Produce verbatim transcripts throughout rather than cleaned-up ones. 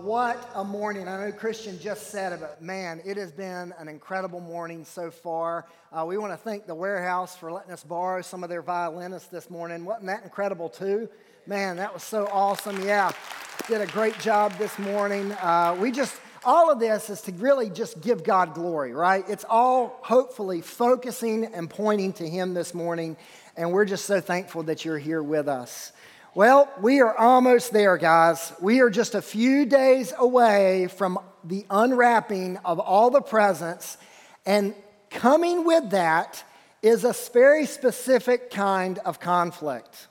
What a morning. I know Christian just said it, but man, it has been an incredible morning so far. Uh, we want to thank the warehouse for letting us borrow some of their violinists this morning. Wasn't that incredible too? Man, that was so awesome. Yeah, did a great job this morning. Uh, we just, all of this is to really just give God glory, right? It's all hopefully focusing and pointing to Him this morning, and we're just so thankful that you're here with us. Well, we are almost there, guys. We are just a few days away from the unwrapping of all the presents, and coming with that is a very specific kind of conflict.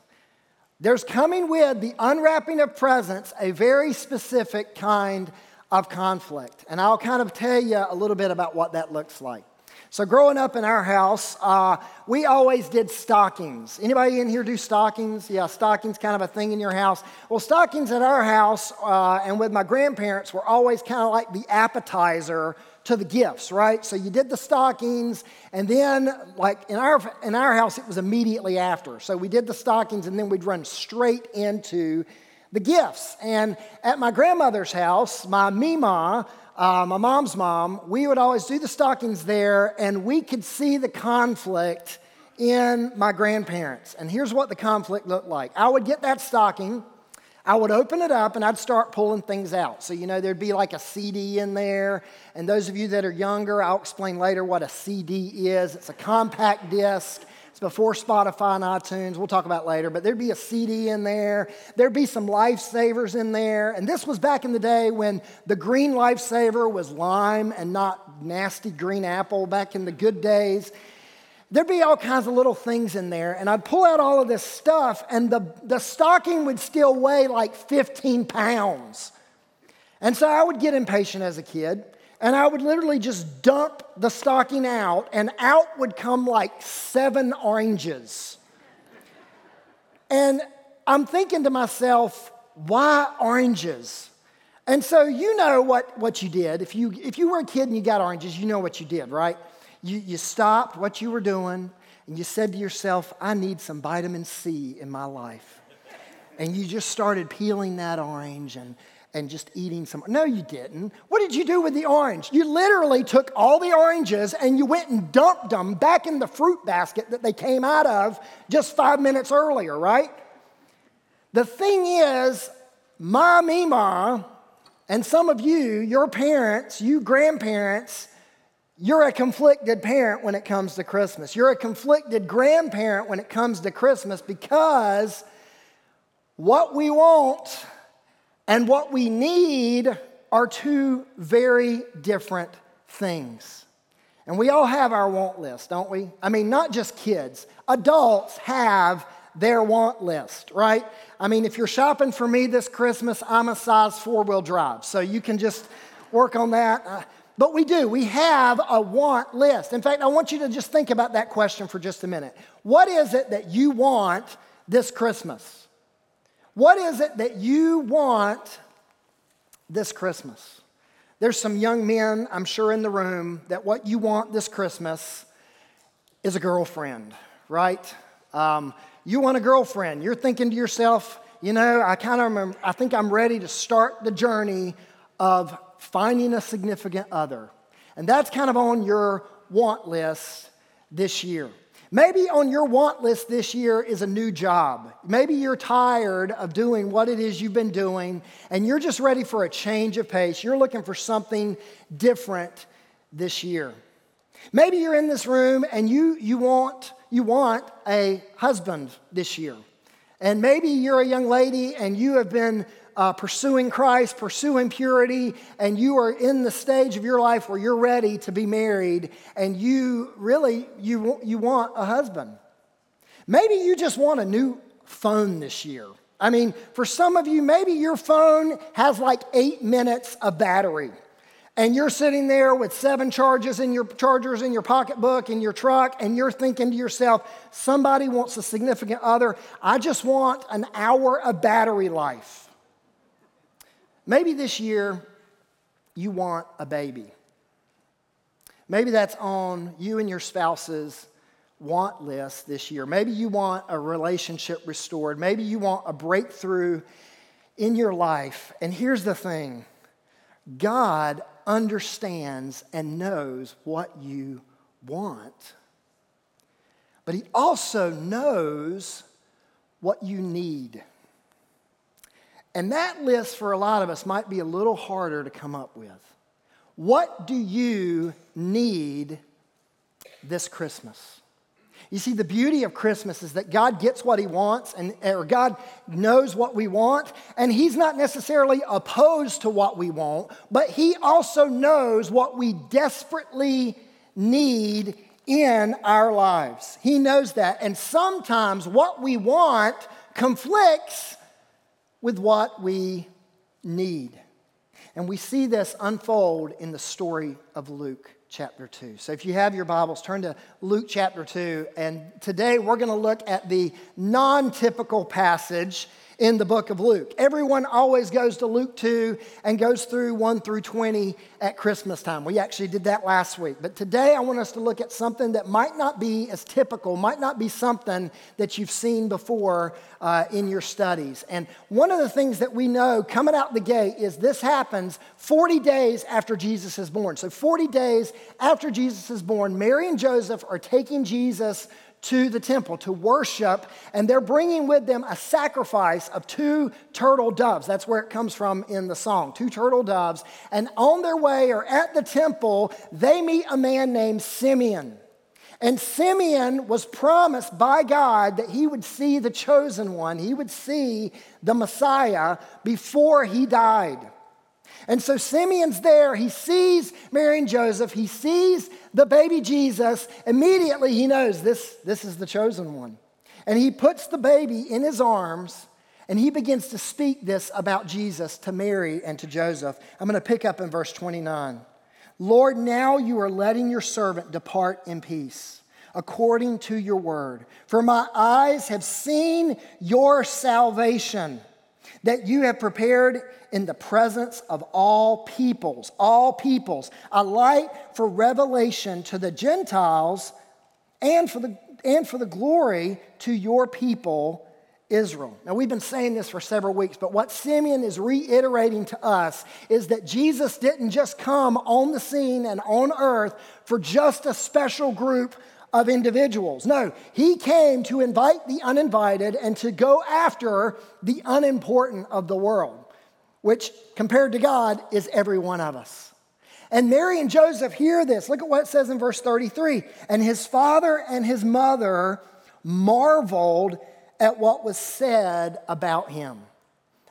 There's coming with the unwrapping of presents a very specific kind of conflict, and I'll kind of tell you a little bit about what that looks like. So growing up in our house, uh, we always did stockings. Anybody in here do stockings? Yeah, stockings kind of a thing in your house. Well, stockings at our house uh, and with my grandparents were always kind of like the appetizer to the gifts, right? So you did the stockings, and then like in our in our house, it was immediately after. So we did the stockings, and then we'd run straight into the gifts. And at my grandmother's house, my Mima, Uh, my mom's mom, we would always do the stockings there, and we could see the conflict in my grandparents. And here's what the conflict looked like. I would get that stocking, I would open it up, and I'd start pulling things out. So, you know, there'd be like a C D in there. And those of you that are younger, I'll explain later what a C D is. It's a compact disc. It's before Spotify and iTunes. We'll talk about it later. But there'd be a C D in there. There'd be some lifesavers in there. And this was back in the day when the green lifesaver was lime and not nasty green apple, back in the good days. There'd be all kinds of little things in there. And I'd pull out all of this stuff, and the, the stocking would still weigh like fifteen pounds. And so I would get impatient as a kid. And I would literally just dump the stocking out, and out would come like seven oranges. And I'm thinking to myself, why oranges? And so you know what, what you did. If you if you were a kid and you got oranges, you know what you did, right? You you stopped what you were doing, and you said to yourself, I need some vitamin C in my life. And you just started peeling that orange and and just eating some. No, you didn't. What did you do with the orange? You literally took all the oranges and you went and dumped them back in the fruit basket that they came out of just five minutes earlier, right? The thing is, my Mima, and some of you, your parents, you grandparents, you're a conflicted parent when it comes to Christmas. You're a conflicted grandparent when it comes to Christmas, because what we want and what we need are two very different things. And we all have our want list, don't we? I mean, not just kids. Adults have their want list, right? I mean, if you're shopping for me this Christmas, I'm a size four-wheel drive. So you can just work on that. But we do. We have a want list. In fact, I want you to just think about that question for just a minute. What is it that you want this Christmas? What is it that you want this Christmas? There's some young men, I'm sure, in the room that what you want this Christmas is a girlfriend, right? Um, you want a girlfriend. You're thinking to yourself, you know, I kind of, I think I'm ready to start the journey of finding a significant other. And that's kind of on your want list this year. Maybe on your want list this year is a new job. Maybe you're tired of doing what it is you've been doing, and you're just ready for a change of pace. You're looking for something different this year. Maybe you're in this room and you you want you want a husband this year. And maybe you're a young lady and you have been uh, pursuing Christ, pursuing purity, and you are in the stage of your life where you're ready to be married, and you really, you, you want a husband. Maybe you just want a new phone this year. I mean, for some of you, maybe your phone has like eight minutes of battery, and you're sitting there with seven charges in your chargers in your pocketbook, in your truck, and you're thinking to yourself, somebody wants a significant other. I just want an hour of battery life. Maybe this year you want a baby. Maybe that's on you and your spouse's want list this year. Maybe you want a relationship restored. Maybe you want a breakthrough in your life. And here's the thing. God understands and knows what you want. But he also knows what you need. And that list for a lot of us might be a little harder to come up with. What do you need this Christmas? You see, the beauty of Christmas is that God gets what he wants, and or God knows what we want, and he's not necessarily opposed to what we want, but he also knows what we desperately need in our lives. He knows that. And sometimes what we want conflicts with what we need. And we see this unfold in the story of Luke chapter two. So if you have your Bibles, turn to Luke chapter two. And today we're going to look at the non-typical passage in the book of Luke. Everyone always goes to Luke two and goes through one through twenty at Christmas time. We actually did that last week. But today I want us to look at something that might not be as typical, might not be something that you've seen before uh, in your studies. And one of the things that we know coming out the gate is this happens forty days after Jesus is born. So forty days after Jesus is born, Mary and Joseph are taking Jesus to the temple to worship, and they're bringing with them a sacrifice of two turtle doves. That's where it comes from in the song, two turtle doves. And on their way or at the temple, they meet a man named Simeon. And Simeon was promised by God that he would see the chosen one, he would see the Messiah before he died. And so Simeon's there, he sees Mary and Joseph, he sees the baby Jesus, immediately he knows this, this is the chosen one. And he puts the baby in his arms, and he begins to speak this about Jesus to Mary and to Joseph. I'm going to pick up in verse twenty-nine. Lord, now you are letting your servant depart in peace, according to your word. For my eyes have seen your salvation, that you have prepared in the presence of all peoples, all peoples, a light for revelation to the Gentiles and for the and for the glory to your people, Israel. Now, we've been saying this for several weeks, but what Simeon is reiterating to us is that Jesus didn't just come on the scene and on earth for just a special group of individuals. No, he came to invite the uninvited and to go after the unimportant of the world, which compared to God is every one of us. And Mary and Joseph hear this. Look at what it says in verse thirty-three. And his father and his mother marveled at what was said about him.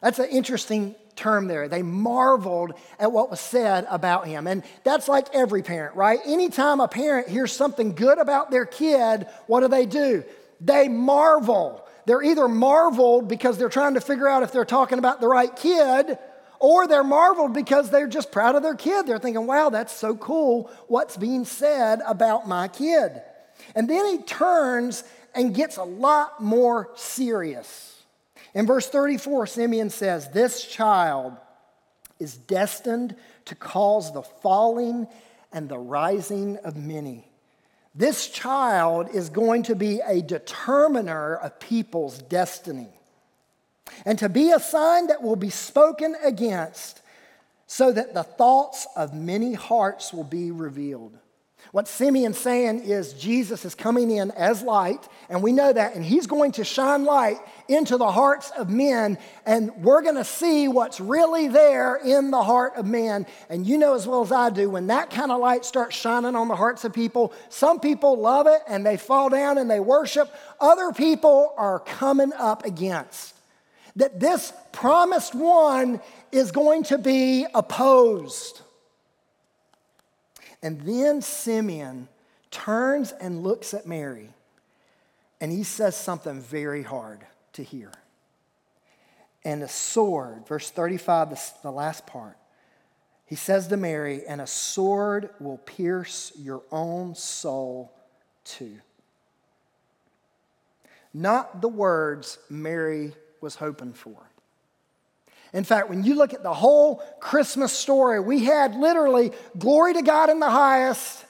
That's an interesting term there. They marveled at what was said about him. And that's like every parent, right? Anytime a parent hears something good about their kid, what do they do? They marvel. They're either marveled because they're trying to figure out if they're talking about the right kid, or they're marveled because they're just proud of their kid. They're thinking, wow, that's so cool what's being said about my kid. And then he turns and gets a lot more serious. In verse thirty-four, Simeon says, this child is destined to cause the falling and the rising of many. This child is going to be a determiner of people's destiny, and to be a sign that will be spoken against, so that the thoughts of many hearts will be revealed. What Simeon's saying is Jesus is coming in as light, and we know that, and he's going to shine light into the hearts of men, and we're going to see what's really there in the heart of man. And you know as well as I do, when that kind of light starts shining on the hearts of people, some people love it, and they fall down and they worship. Other people are coming up against. That this promised one is going to be opposed. And then Simeon turns and looks at Mary, and he says something very hard to hear. And a sword, verse thirty-five, the last part, he says to Mary, and a sword will pierce your own soul too. Not the words Mary was hoping for. In fact, when you look at the whole Christmas story, we had literally glory to God in the highest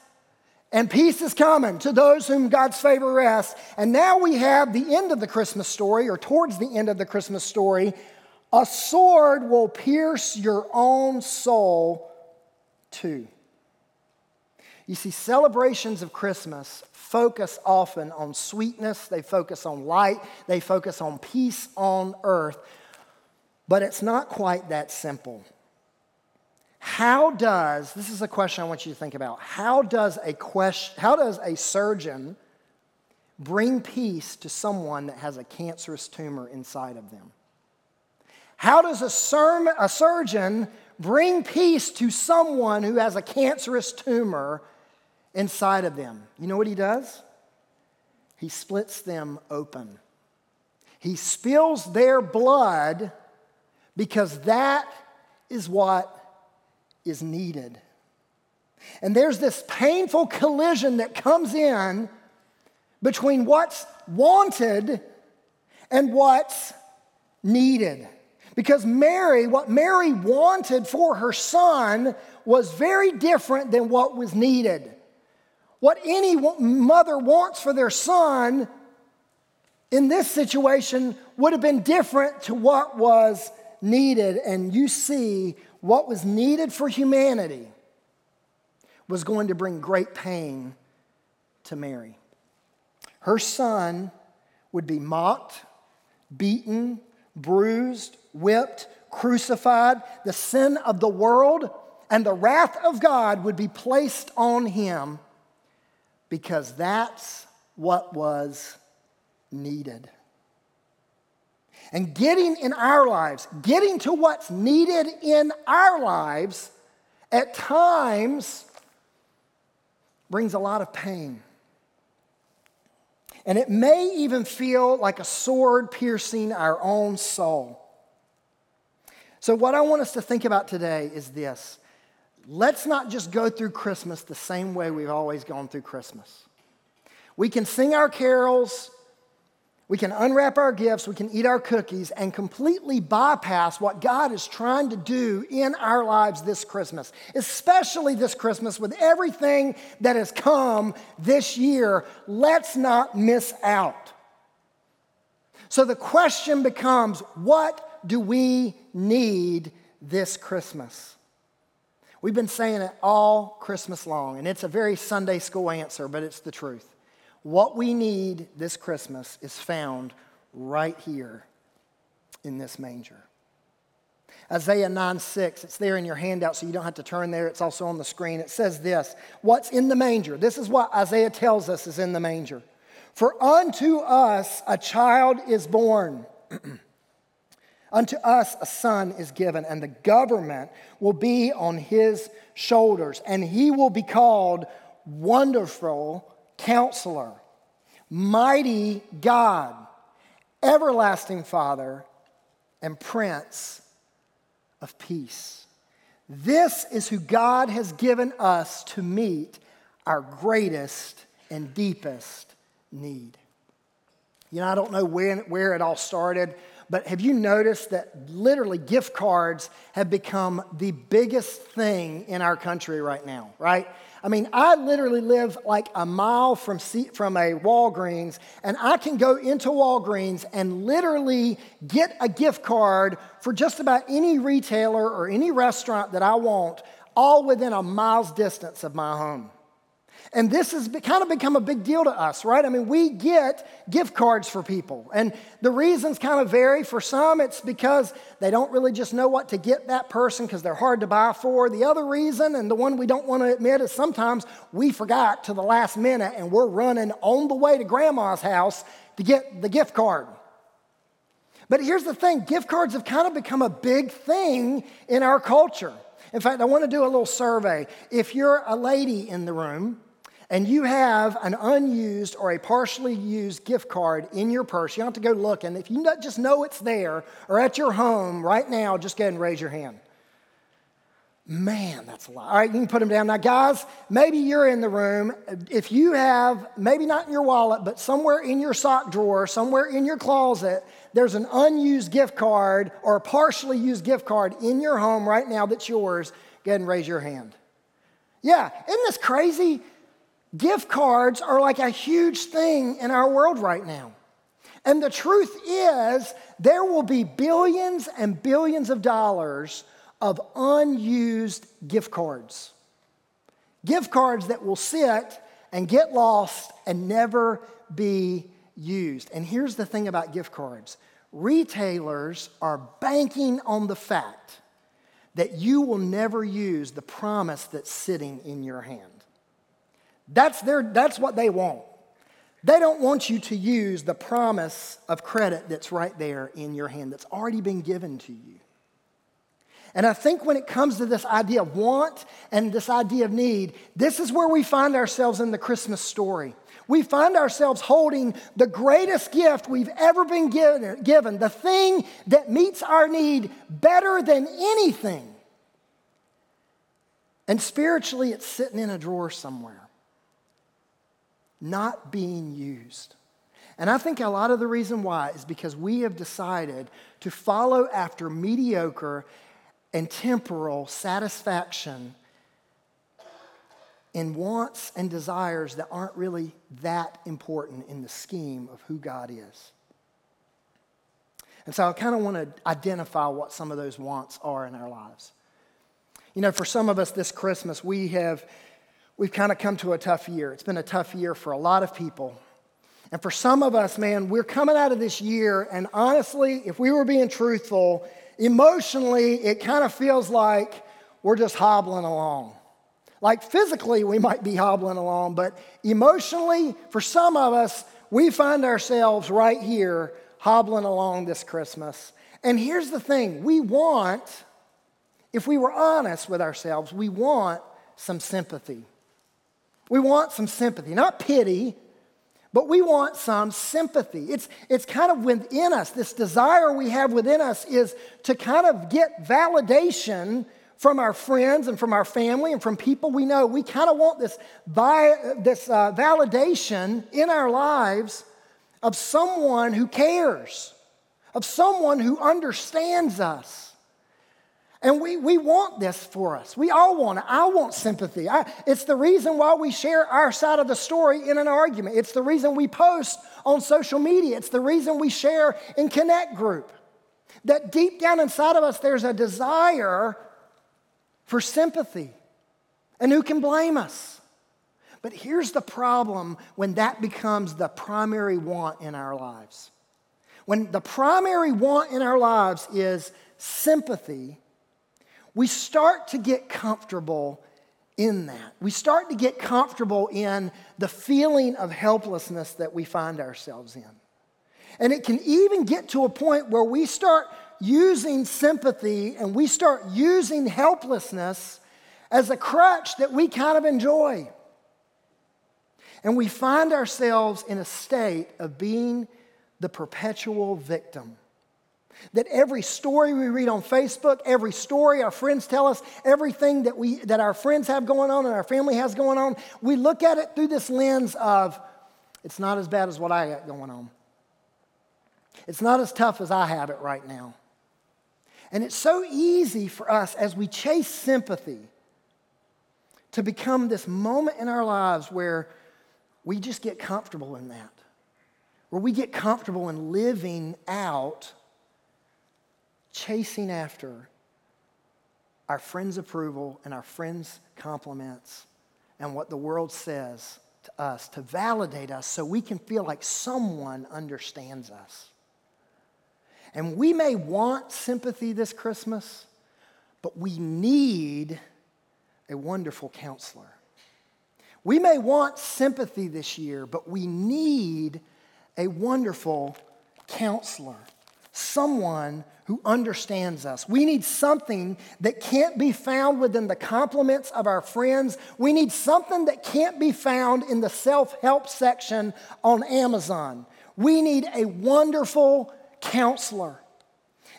and peace is coming to those whom God's favor rests. And now we have the end of the Christmas story, or towards the end of the Christmas story, A sword will pierce your own soul too. You see, celebrations of Christmas focus often on sweetness. They focus on light. They focus on peace on earth. But it's not quite that simple. How does, this is a question I want you to think about. How does a question, how does a surgeon bring peace to someone that has a cancerous tumor inside of them? How does a, sermon, a surgeon bring peace to someone who has a cancerous tumor inside of them? You know what he does? He splits them open. He spills their blood because that is what is needed. And there's this painful collision that comes in between what's wanted and what's needed. Because Mary, what Mary wanted for her son was very different than what was needed. What any mother wants for their son in this situation would have been different to what was needed. And you see, what was needed for humanity was going to bring great pain to Mary. Her son would be mocked, beaten, bruised, whipped, crucified. The sin of the world and the wrath of God would be placed on him because that's what was needed. And getting in our lives, getting to what's needed in our lives at times brings a lot of pain. And it may even feel like a sword piercing our own soul. So what I want us to think about today is this. Let's not just go through Christmas the same way we've always gone through Christmas. We can sing our carols, we can unwrap our gifts, we can eat our cookies, and completely bypass what God is trying to do in our lives this Christmas, especially this Christmas with everything that has come this year. Let's not miss out. So the question becomes, what do we need this Christmas? We've been saying it all Christmas long, and it's a very Sunday school answer, but it's the truth. What we need this Christmas is found right here in this manger. Isaiah nine six, it's there in your handout so you don't have to turn there. It's also on the screen. It says this, what's in the manger? This is what Isaiah tells us is in the manger. For unto us a child is born. Unto us a son is given, and the government will be on his shoulders, and he will be called Wonderful Counselor, Mighty God, Everlasting Father, and Prince of Peace. This is who God has given us to meet our greatest and deepest need. You know, I don't know when, where it all started, but have you noticed that literally gift cards have become the biggest thing in our country right now, right? I mean, I literally live like a mile from from a Walgreens, and I can go into Walgreens and literally get a gift card for just about any retailer or any restaurant that I want, all within a mile's distance of my home. And this has kind of become a big deal to us, right? I mean, we get gift cards for people. And the reasons kind of vary. For some, it's because they don't really just know what to get that person because they're hard to buy for. The other reason, and the one we don't want to admit, is sometimes we forgot to the last minute and we're running on the way to grandma's house to get the gift card. But here's the thing. Gift cards have kind of become a big thing in our culture. In fact, I want to do a little survey. If you're a lady in the room, and you have an unused or a partially used gift card in your purse, you don't have to go looking. If you just know it's there or at your home right now, just go ahead and raise your hand. Man, that's a lot. All right, you can put them down. Now, guys, maybe you're in the room. If you have, maybe not in your wallet, but somewhere in your sock drawer, somewhere in your closet, there's an unused gift card or a partially used gift card in your home right now that's yours, go ahead and raise your hand. Yeah, isn't this crazy? Gift cards are like a huge thing in our world right now. And the truth is, there will be billions and billions of dollars of unused gift cards. Gift cards that will sit and get lost and never be used. And here's the thing about gift cards. Retailers are banking on the fact that you will never use the promise that's sitting in your hand. That's their, that's what they want. They don't want you to use the promise of credit that's right there in your hand, that's already been given to you. And I think when it comes to this idea of want and this idea of need, this is where we find ourselves in the Christmas story. We find ourselves holding the greatest gift we've ever been given, given, the thing that meets our need better than anything. And spiritually, it's sitting in a drawer somewhere, not being used. And I think a lot of the reason why is because we have decided to follow after mediocre and temporal satisfaction in wants and desires that aren't really that important in the scheme of who God is. And so I kind of want to identify what some of those wants are in our lives. You know, for some of us this Christmas, we have, we've kind of come to a tough year. It's been a tough year for a lot of people. And for some of us, man, we're coming out of this year, and honestly, if we were being truthful, emotionally, it kind of feels like we're just hobbling along. Like physically, we might be hobbling along, but emotionally, for some of us, we find ourselves right here hobbling along this Christmas. And here's the thing, we want, if we were honest with ourselves, we want some sympathy. We want some sympathy, not pity, but we want some sympathy. It's, it's kind of within us. This desire we have within us is to kind of get validation from our friends and from our family and from people we know. We kind of want this, this uh, validation in our lives of someone who cares, of someone who understands us. And we, we want this for us. We all want it. I want sympathy. I, it's the reason why we share our side of the story in an argument. It's the reason we post on social media. It's the reason we share in Connect Group. That deep down inside of us, there's a desire for sympathy. And who can blame us? But here's the problem when that becomes the primary want in our lives. When the primary want in our lives is sympathy, we start to get comfortable in that. We start to get comfortable in the feeling of helplessness that we find ourselves in. And it can even get to a point where we start using sympathy and we start using helplessness as a crutch that we kind of enjoy. And we find ourselves in a state of being the perpetual victim. That every story we read on Facebook, every story our friends tell us, everything that we that our friends have going on and our family has going on, we look at it through this lens of, it's not as bad as what I got going on. It's not as tough as I have it right now. And it's so easy for us as we chase sympathy to become this moment in our lives where we just get comfortable in that, where we get comfortable in living out chasing after our friends' approval and our friends' compliments and what the world says to us to validate us so we can feel like someone understands us. And we may want sympathy this Christmas, but we need a wonderful counselor. We may want sympathy this year, but we need a wonderful counselor. Someone who understands us. We need something that can't be found within the compliments of our friends. We need something that can't be found in the self-help section on Amazon. We need a wonderful counselor.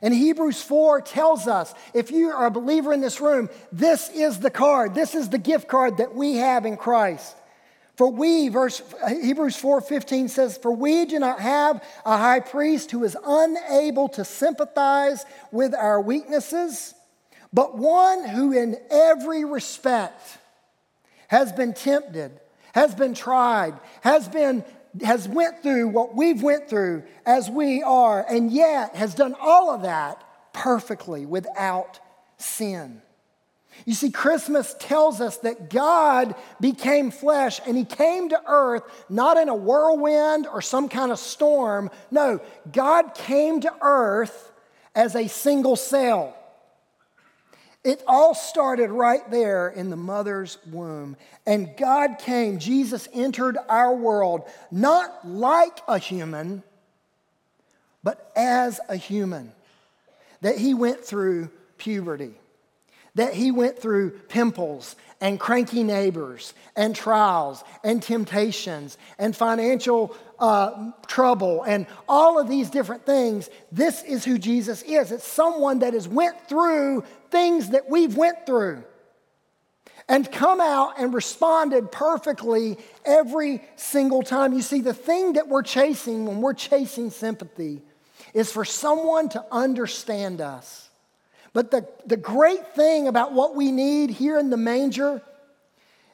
And Hebrews four tells us, if you are a believer in this room, this is the card, this is the gift card that we have in Christ. For we, verse Hebrews four fifteen says, for we do not have a high priest who is unable to sympathize with our weaknesses, but one who in every respect has been tempted, has been tried, has been has went through what we've went through as we are, and yet has done all of that perfectly without sin. You see, Christmas tells us that God became flesh and he came to earth not in a whirlwind or some kind of storm. No, God came to earth as a single cell. It all started right there in the mother's womb. And God came, Jesus entered our world, not like a human, but as a human. That he went through puberty. That he went through pimples and cranky neighbors and trials and temptations and financial uh, trouble and all of these different things. This is who Jesus is. It's someone that has went through things that we've went through and come out and responded perfectly every single time. You see, the thing that we're chasing when we're chasing sympathy is for someone to understand us. But the, the great thing about what we need here in the manger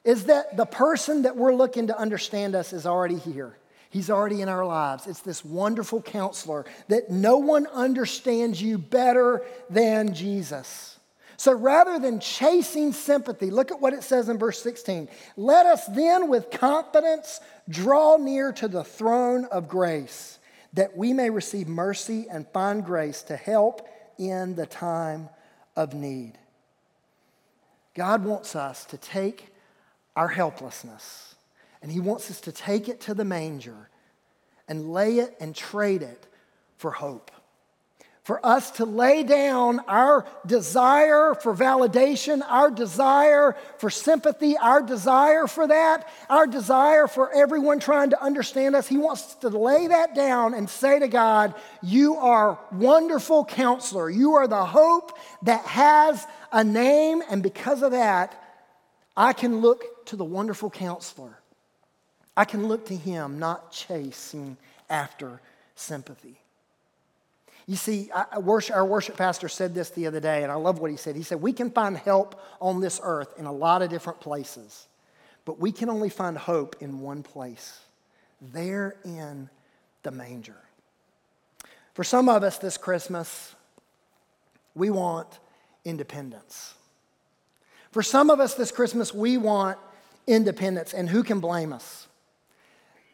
is that the person that we're looking to understand us is already here. He's already in our lives. It's this wonderful counselor that no one understands you better than Jesus. So rather than chasing sympathy, look at what it says in verse sixteen. Let us then with confidence draw near to the throne of grace, that we may receive mercy and find grace to help in the time of need. God wants us to take our helplessness, and he wants us to take it to the manger and lay it and trade it for hope. For us to lay down our desire for validation, our desire for sympathy, our desire for that, our desire for everyone trying to understand us. He wants us to lay that down and say to God, you are wonderful counselor. You are the hope that has a name. And because of that, I can look to the wonderful counselor. I can look to him, not chasing after sympathy. You see, I worship, our worship pastor said this the other day, and I love what he said. He said, we can find help on this earth in a lot of different places, but we can only find hope in one place, there in the manger. For some of us this Christmas, we want independence. For some of us this Christmas, we want independence, and who can blame us?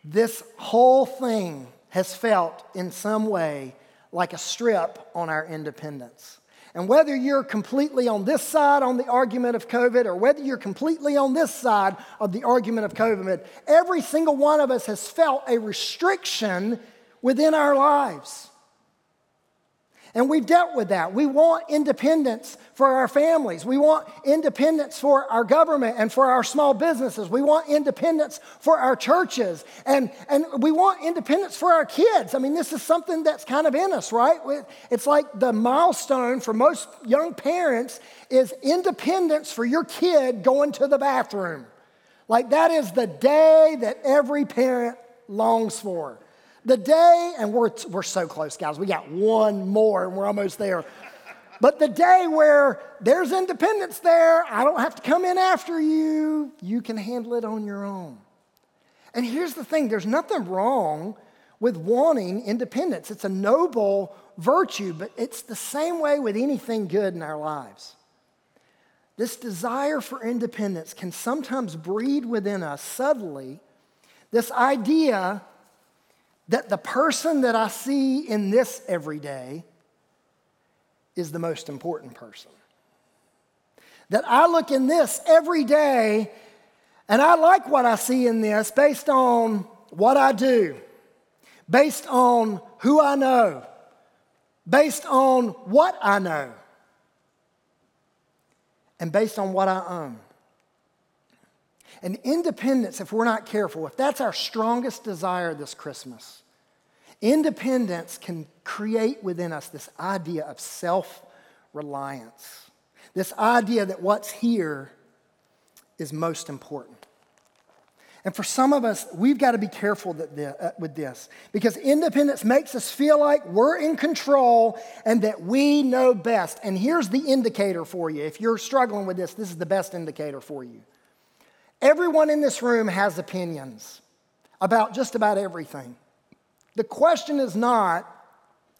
This whole thing has felt in some way like a strip on our independence. And whether you're completely on this side on the argument of COVID or whether you're completely on this side of the argument of COVID, every single one of us has felt a restriction within our lives. And we've dealt with that. We want independence for our families. We want independence for our government and for our small businesses. We want independence for our churches. And, and we want independence for our kids. I mean, this is something that's kind of in us, right? It's like the milestone for most young parents is independence for your kid going to the bathroom. Like that is the day that every parent longs for. The day, and we're, we're so close, guys. We got one more, and we're almost there. But the day where there's independence there, I don't have to come in after you. You can handle it on your own. And here's the thing. There's nothing wrong with wanting independence. It's a noble virtue, but it's the same way with anything good in our lives. This desire for independence can sometimes breed within us subtly this idea that the person that I see in this every day is the most important person. That I look in this every day and I like what I see in this based on what I do, based on who I know, based on what I know, and based on what I own. And independence, if we're not careful, if that's our strongest desire this Christmas, independence can create within us this idea of self-reliance, this idea that what's here is most important. And for some of us, we've got to be careful that the, uh, with this, because independence makes us feel like we're in control and that we know best. And here's the indicator for you. If you're struggling with this, this is the best indicator for you. Everyone in this room has opinions about just about everything. The question is not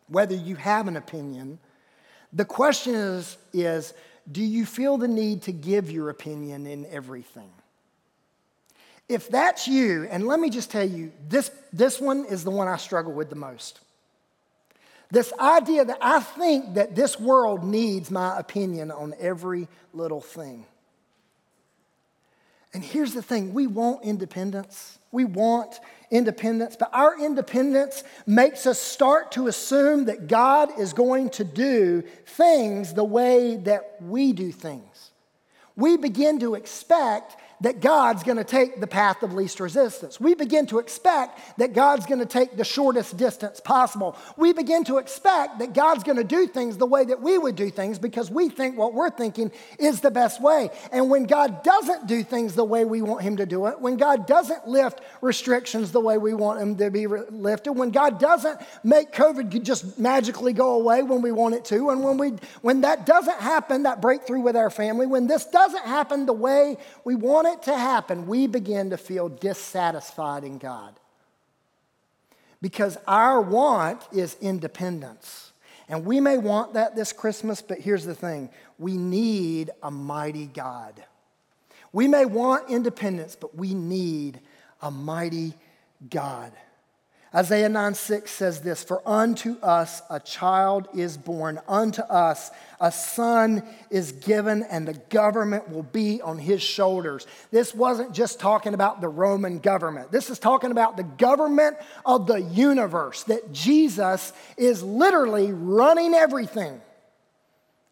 whether you have an opinion. The question is, is do you feel the need to give your opinion in everything? If that's you, and let me just tell you, this, this one is the one I struggle with the most. This idea that I think that this world needs my opinion on every little thing. And here's the thing, we want independence. We want independence, but our independence makes us start to assume that God is going to do things the way that we do things. We begin to expect that God's going to take the path of least resistance. We begin to expect that God's going to take the shortest distance possible. We begin to expect that God's going to do things the way that we would do things because we think what we're thinking is the best way. And when God doesn't do things the way we want him to do it, when God doesn't lift restrictions the way we want them to be lifted, when God doesn't make COVID just magically go away when we want it to, and when we when that doesn't happen, that breakthrough with our family, when this doesn't happen the way we want it to happen, we begin to feel dissatisfied in God because our want is independence. And we may want that this Christmas, but here's the thing, we need a mighty God. We may want independence, but we need a mighty God. Isaiah nine six says this, "For unto us a child is born, unto us a son is given, and the government will be on his shoulders." This wasn't just talking about the Roman government. This is talking about the government of the universe, that Jesus is literally running everything.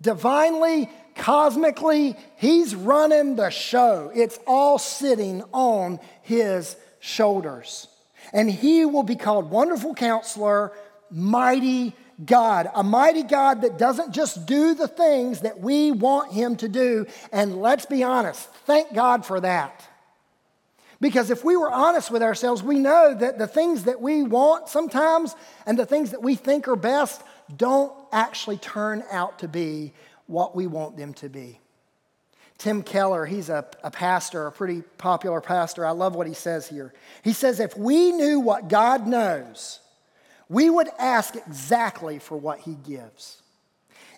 Divinely, cosmically, he's running the show. It's all sitting on his shoulders. And he will be called Wonderful Counselor, Mighty God. A mighty God that doesn't just do the things that we want him to do. And let's be honest, thank God for that. Because if we were honest with ourselves, we know that the things that we want sometimes and the things that we think are best don't actually turn out to be what we want them to be. Tim Keller, he's a, a pastor, a pretty popular pastor. I love what he says here. He says, if we knew what God knows, we would ask exactly for what he gives.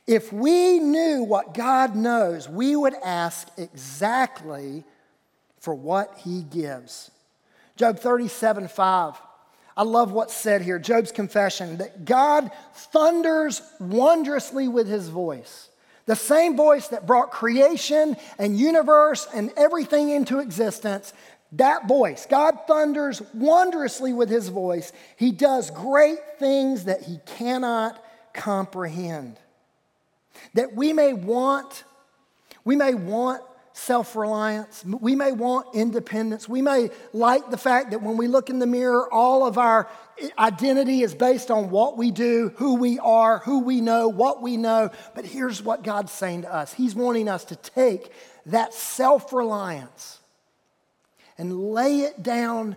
If we knew what God knows, we would ask exactly for what he gives. Job thirty-seven five. I love what's said here. Job's confession that God thunders wondrously with his voice. The same voice that brought creation and universe and everything into existence, that voice. God thunders wondrously with his voice. He does great things that he cannot comprehend. That we may want, we may want self-reliance. We may want independence. We may like the fact that when we look in the mirror, all of our identity is based on what we do, who we are, who we know, what we know. But here's what God's saying to us. He's wanting us to take that self-reliance and lay it down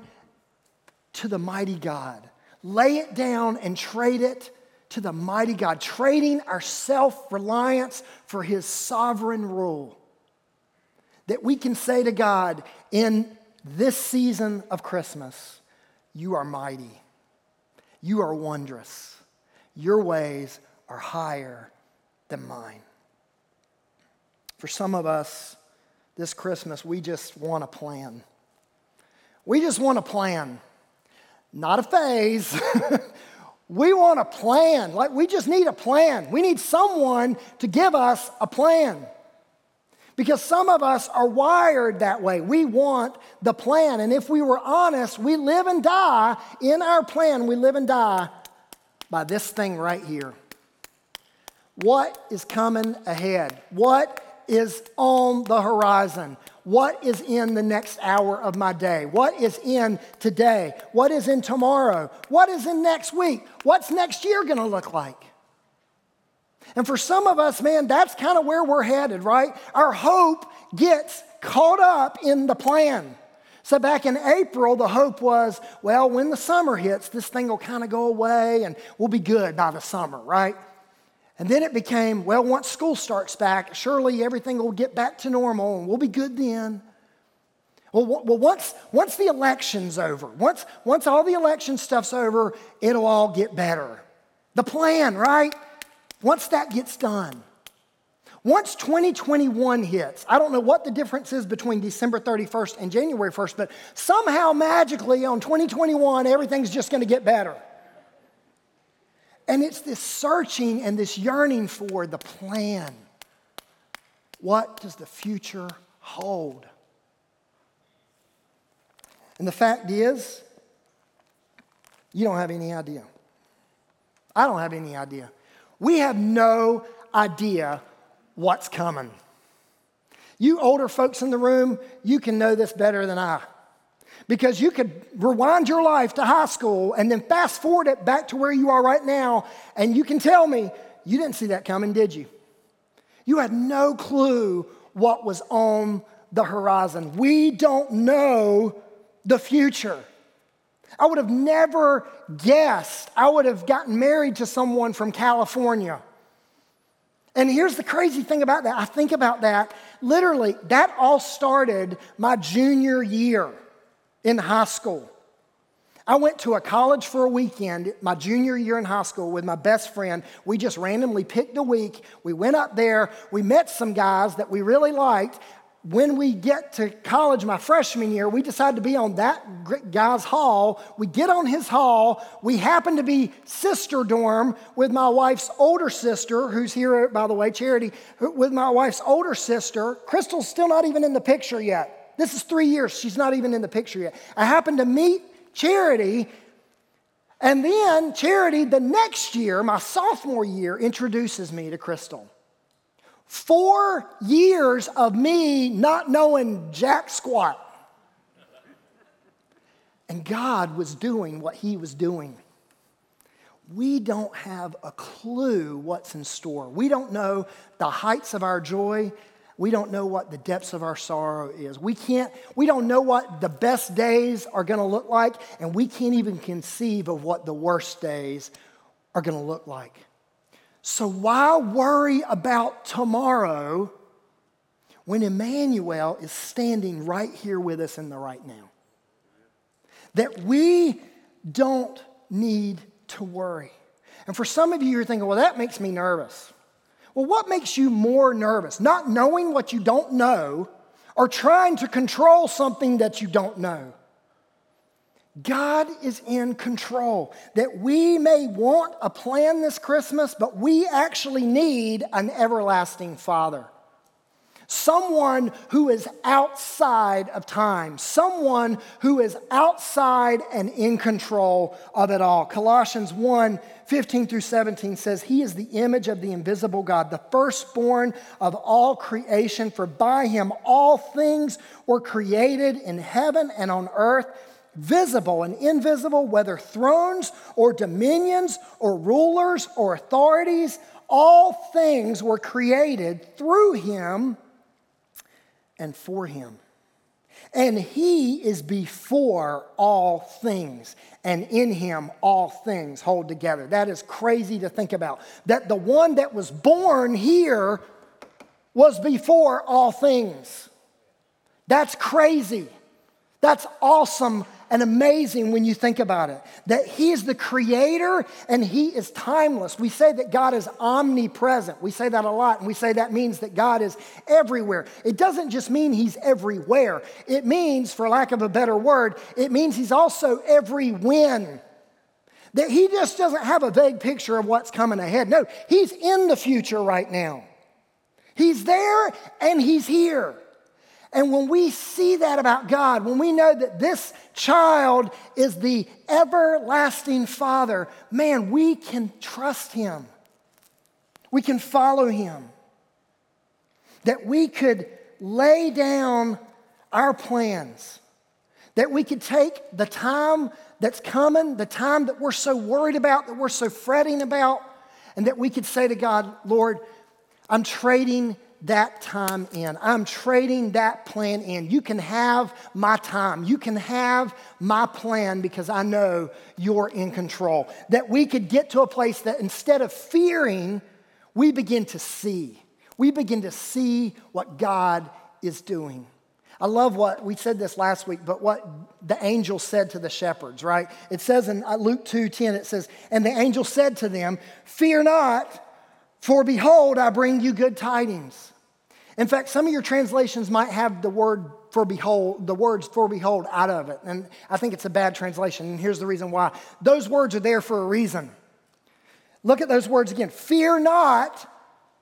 to the mighty God. Lay it down and trade it to the mighty God, trading our self-reliance for his sovereign rule. That we can say to God in this season of Christmas, you are mighty, you are wondrous, your ways are higher than mine. For some of us, this Christmas, we just want a plan. We just want a plan, not a phase. We want a plan, like we just need a plan. We need someone to give us a plan. Because some of us are wired that way. We want the plan. And if we were honest, we live and die in our plan. We live and die by this thing right here. What is coming ahead? What is on the horizon? What is in the next hour of my day? What is in today? What is in tomorrow? What is in next week? What's next year going to look like? And for some of us, man, that's kind of where we're headed, right? Our hope gets caught up in the plan. So back in April, the hope was, well, when the summer hits, this thing will kind of go away and we'll be good by the summer, right? And then it became, well, once school starts back, surely everything will get back to normal and we'll be good then. Well, well once, once the election's over, once, once all the election stuff's over, it'll all get better. The plan, right? Once that gets done. Once twenty twenty-one hits, I don't know what the difference is between December thirty-first and January first, but somehow magically on twenty twenty-one, everything's just going to get better. And it's this searching and this yearning for the plan. What does the future hold? And the fact is, you don't have any idea. I don't have any idea. We have no idea what's coming. You older folks in the room, you can know this better than I. Because you could rewind your life to high school and then fast forward it back to where you are right now, and you can tell me, you didn't see that coming, did you? You had no clue what was on the horizon. We don't know the future. I would have never guessed I would have gotten married to someone from California. And here's the crazy thing about that. I think about that. Literally, that all started my junior year in high school. I went to a college for a weekend, my junior year in high school, with my best friend. We just randomly picked a week. We went up there. We met some guys that we really liked. When we get to college my freshman year, we decide to be on that guy's hall. We get on his hall. We happen to be sister dorm with my wife's older sister, who's here, by the way, Charity, with my wife's older sister. Crystal's still not even in the picture yet. This is three years. She's not even in the picture yet. I happen to meet Charity, and then Charity, the next year, my sophomore year, introduces me to Crystal. Four years of me not knowing jack squat. And God was doing what he was doing. We don't have a clue what's in store. We don't know the heights of our joy. We don't know what the depths of our sorrow is. We can't, we don't know what the best days are going to look like, and we can't even conceive of what the worst days are going to look like. So why worry about tomorrow when Emmanuel is standing right here with us in the right now? That we don't need to worry. And for some of you, you're thinking, well, that makes me nervous. Well, what makes you more nervous? Not knowing what you don't know or trying to control something that you don't know. God is in control. That we may want a plan this Christmas, but we actually need an everlasting Father. Someone who is outside of time. Someone who is outside and in control of it all. Colossians one, fifteen through seventeen says, He is the image of the invisible God, the firstborn of all creation. For by him all things were created in heaven and on earth, visible and invisible, whether thrones or dominions or rulers or authorities, all things were created through him and for him. And he is before all things, and in him all things hold together. That is crazy to think about. That the one that was born here was before all things. That's crazy. That's awesome and amazing when you think about it. That he is the creator and he is timeless. We say that God is omnipresent. We say that a lot, and we say that means that God is everywhere. It doesn't just mean he's everywhere. It means, for lack of a better word, it means he's also every when. That he just doesn't have a vague picture of what's coming ahead. No, he's in the future right now. He's there and he's here. And when we see that about God, when we know that this child is the everlasting Father, man, we can trust him. We can follow him. That we could lay down our plans. That we could take the time that's coming, the time that we're so worried about, that we're so fretting about, and that we could say to God, Lord, I'm trading that time in. I'm trading that plan in. You can have my time. You can have my plan because I know you're in control. That we could get to a place that instead of fearing, we begin to see. We begin to see what God is doing. I love what, we said this last week, but what the angel said to the shepherds, right? It says in Luke two ten, it says, and the angel said to them, fear not, for behold, I bring you good tidings. In fact, some of your translations might have the word for behold, the words for behold out of it. And I think it's a bad translation. And here's the reason why. Those words are there for a reason. Look at those words again. Fear not,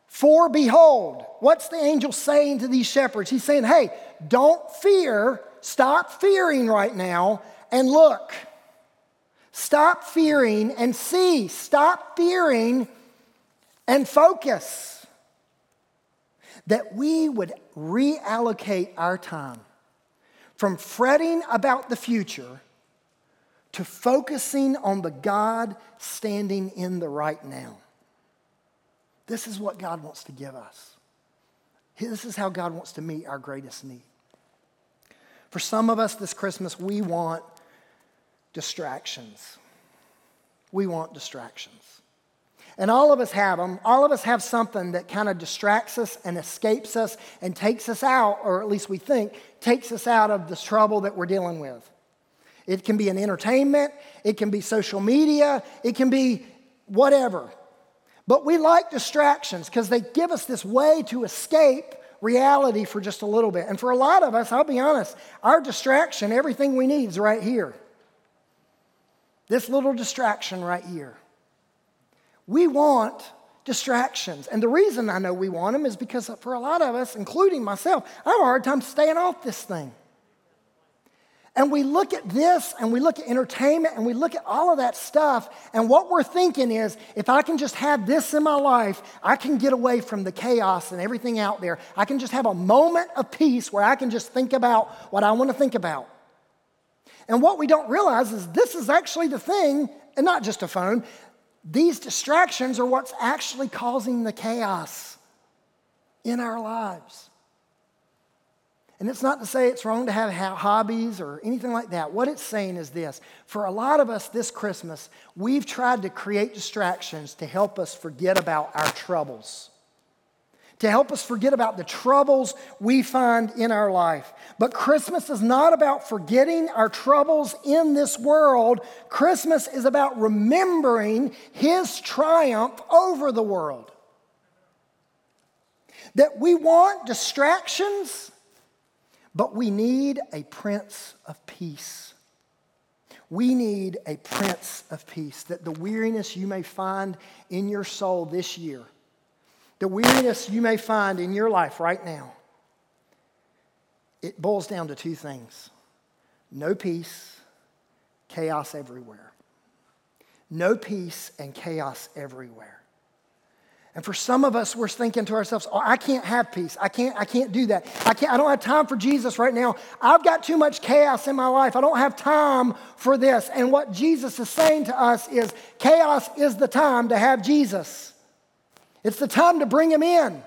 for behold. What's the angel saying to these shepherds? He's saying, hey, don't fear. Stop fearing right now and look. Stop fearing and see. Stop fearing and focus. That we would reallocate our time from fretting about the future to focusing on the God standing in the right now. This is what God wants to give us. This is how God wants to meet our greatest need. For some of us this Christmas, we want distractions. We want distractions. And all of us have them. All of us have something that kind of distracts us and escapes us and takes us out, or at least we think, takes us out of the trouble that we're dealing with. It can be an entertainment. It can be social media. It can be whatever. But we like distractions because they give us this way to escape reality for just a little bit. And for a lot of us, I'll be honest, our distraction, everything we need is right here. This little distraction right here. We want distractions. And the reason I know we want them is because for a lot of us, including myself, I have a hard time staying off this thing. And we look at this, and we look at entertainment, and we look at all of that stuff, and what we're thinking is, if I can just have this in my life, I can get away from the chaos and everything out there. I can just have a moment of peace where I can just think about what I want to think about. And what we don't realize is this is actually the thing, and not just a phone. These distractions are what's actually causing the chaos in our lives. And it's not to say it's wrong to have hobbies or anything like that. What it's saying is this. For a lot of us this Christmas, we've tried to create distractions to help us forget about our troubles. To help us forget about the troubles we find in our life. But Christmas is not about forgetting our troubles in this world. Christmas is about remembering His triumph over the world. That we want distractions, but we need a Prince of Peace. We need a Prince of Peace, that the weariness you may find in your soul this year, the weariness you may find in your life right now, it boils down to two things. No peace, chaos everywhere. No peace and chaos everywhere. And for some of us, we're thinking to ourselves, oh, I can't have peace. I can't, I can't do that. I can't, I don't have time for Jesus right now. I've got too much chaos in my life. I don't have time for this. And what Jesus is saying to us is chaos is the time to have Jesus. It's the time to bring Him in.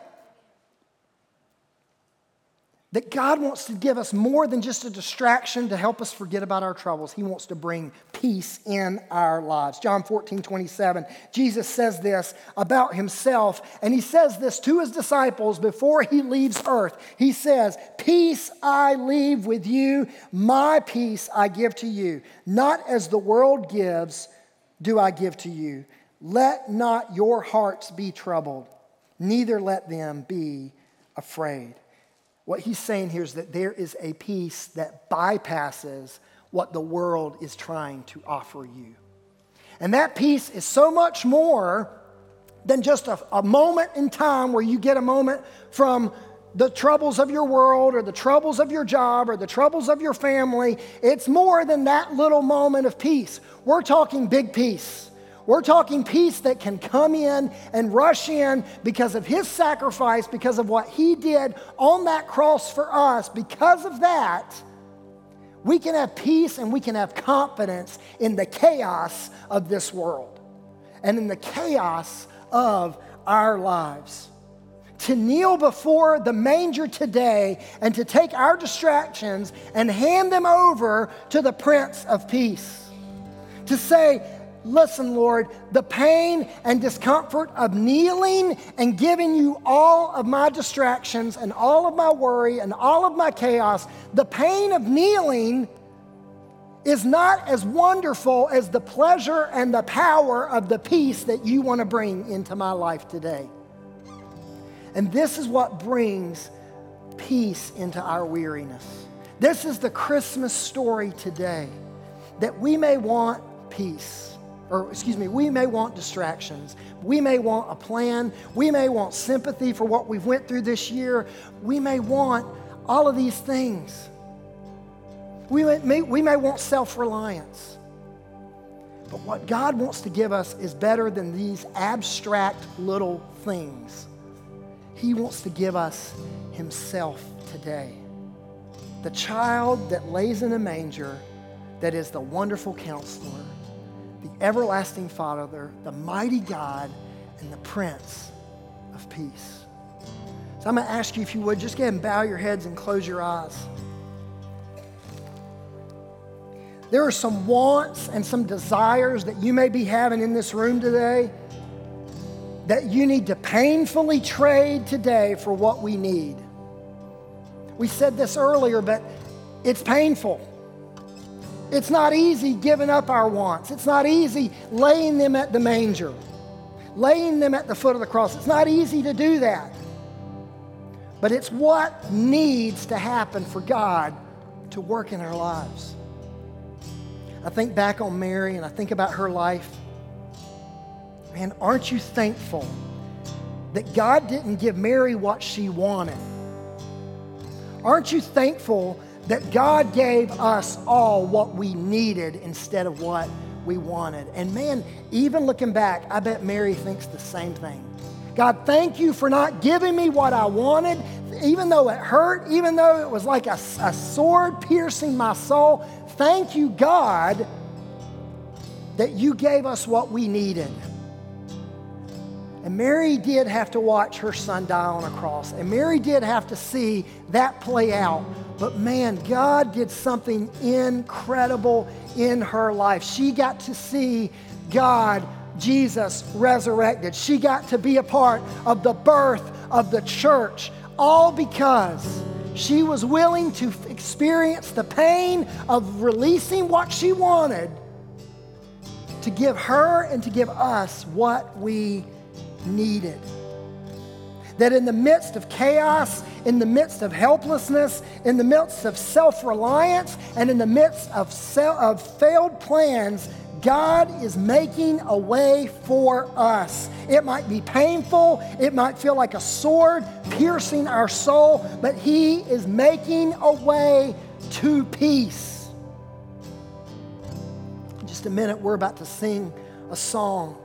That God wants to give us more than just a distraction to help us forget about our troubles. He wants to bring peace in our lives. John fourteen twenty-seven, Jesus says this about Himself, and He says this to His disciples before He leaves earth. He says, peace I leave with you, my peace I give to you. Not as the world gives, do I give to you. Let not your hearts be troubled, neither let them be afraid. What He's saying here is that there is a peace that bypasses what the world is trying to offer you. And that peace is so much more than just a, a moment in time where you get a moment from the troubles of your world or the troubles of your job or the troubles of your family. It's more than that little moment of peace. We're talking big peace. We're talking peace that can come in and rush in because of His sacrifice, because of what He did on that cross for us. Because of that, we can have peace and we can have confidence in the chaos of this world and in the chaos of our lives. To kneel before the manger today and to take our distractions and hand them over to the Prince of Peace. To say, Listen, Lord, the pain and discomfort of kneeling and giving you all of my distractions and all of my worry and all of my chaos, the pain of kneeling is not as wonderful as the pleasure and the power of the peace that you want to bring into my life today. And this is what brings peace into our weariness. This is the Christmas story today, that we may want peace. Or excuse me, we may want distractions. We may want a plan. We may want sympathy for what we've went through this year. We may want all of these things. We may, we may want self-reliance. But what God wants to give us is better than these abstract little things. He wants to give us himself today. The child that lays in a manger, that is the wonderful counselor, the everlasting Father, the mighty God, and the Prince of Peace. So I'm going to ask you, if you would, just go ahead and bow your heads and close your eyes. There are some wants and some desires that you may be having in this room today that you need to painfully trade today for what we need. We said this earlier, but it's painful. It's not easy giving up our wants. It's not easy laying them at the manger, laying them at the foot of the cross. It's not easy to do that. But it's what needs to happen for God to work in our lives. I think back on Mary and I think about her life. Man, aren't you thankful that God didn't give Mary what she wanted? Aren't you thankful that God gave us all what we needed instead of what we wanted? And man, even looking back, I bet Mary thinks the same thing. God, thank you for not giving me what I wanted, even though it hurt, even though it was like a, a sword piercing my soul. Thank you, God, that you gave us what we needed. And Mary did have to watch her son die on a cross. And Mary did have to see that play out. But man, God did something incredible in her life. She got to see God, Jesus, resurrected. She got to be a part of the birth of the church, all because she was willing to experience the pain of releasing what she wanted to give her and to give us what we needed. That in the midst of chaos, in the midst of helplessness, in the midst of self-reliance, and in the midst of, self, of failed plans, God is making a way for us. It might be painful, it might feel like a sword piercing our soul, but he is making a way to peace. In just a minute, we're about to sing a song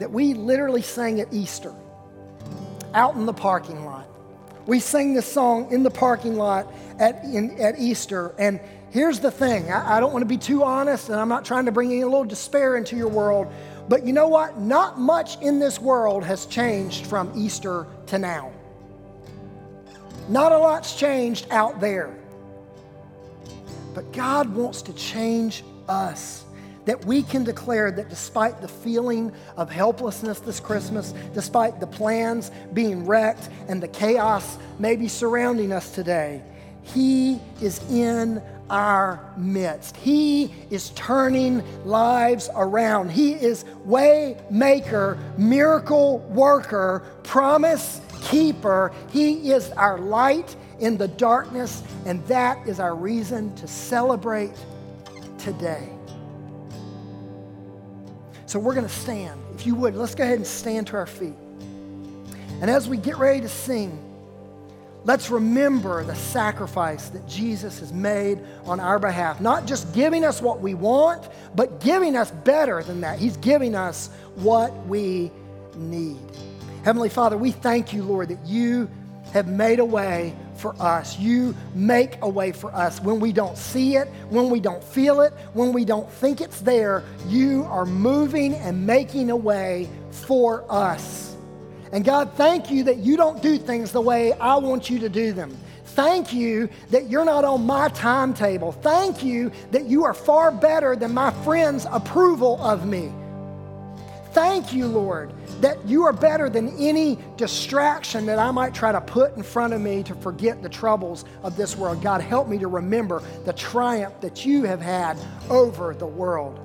that we literally sang at Easter, out in the parking lot. We sing this song in the parking lot at, in, at Easter. And here's the thing. I, I don't want to be too honest, and I'm not trying to bring any little despair into your world. But you know what? Not much in this world has changed from Easter to now. Not a lot's changed out there. But God wants to change us, that we can declare that despite the feeling of helplessness this Christmas, despite the plans being wrecked and the chaos maybe surrounding us today, he is in our midst. He is turning lives around. He is way maker, miracle worker, promise keeper. He is our light in the darkness, and that is our reason to celebrate today. So we're going to stand. If you would, let's go ahead and stand to our feet. And as we get ready to sing, let's remember the sacrifice that Jesus has made on our behalf. Not just giving us what we want, but giving us better than that. He's giving us what we need. Heavenly Father, we thank you, Lord, that you have made a way for us. You make a way for us. When we don't see it, when we don't feel it, when we don't think it's there, you are moving and making a way for us. And God, thank you that you don't do things the way I want you to do them. Thank you that you're not on my timetable. Thank you that you are far better than my friend's approval of me. Thank you, Lord, that you are better than any distraction that I might try to put in front of me to forget the troubles of this world. God, help me to remember the triumph that you have had over the world.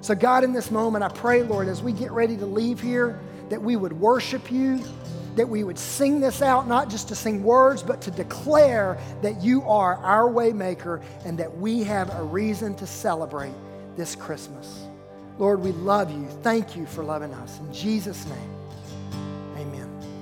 So God, in this moment, I pray, Lord, as we get ready to leave here, that we would worship you, that we would sing this out, not just to sing words, but to declare that you are our way maker and that we have a reason to celebrate this Christmas. Lord, we love you. Thank you for loving us. In Jesus' name.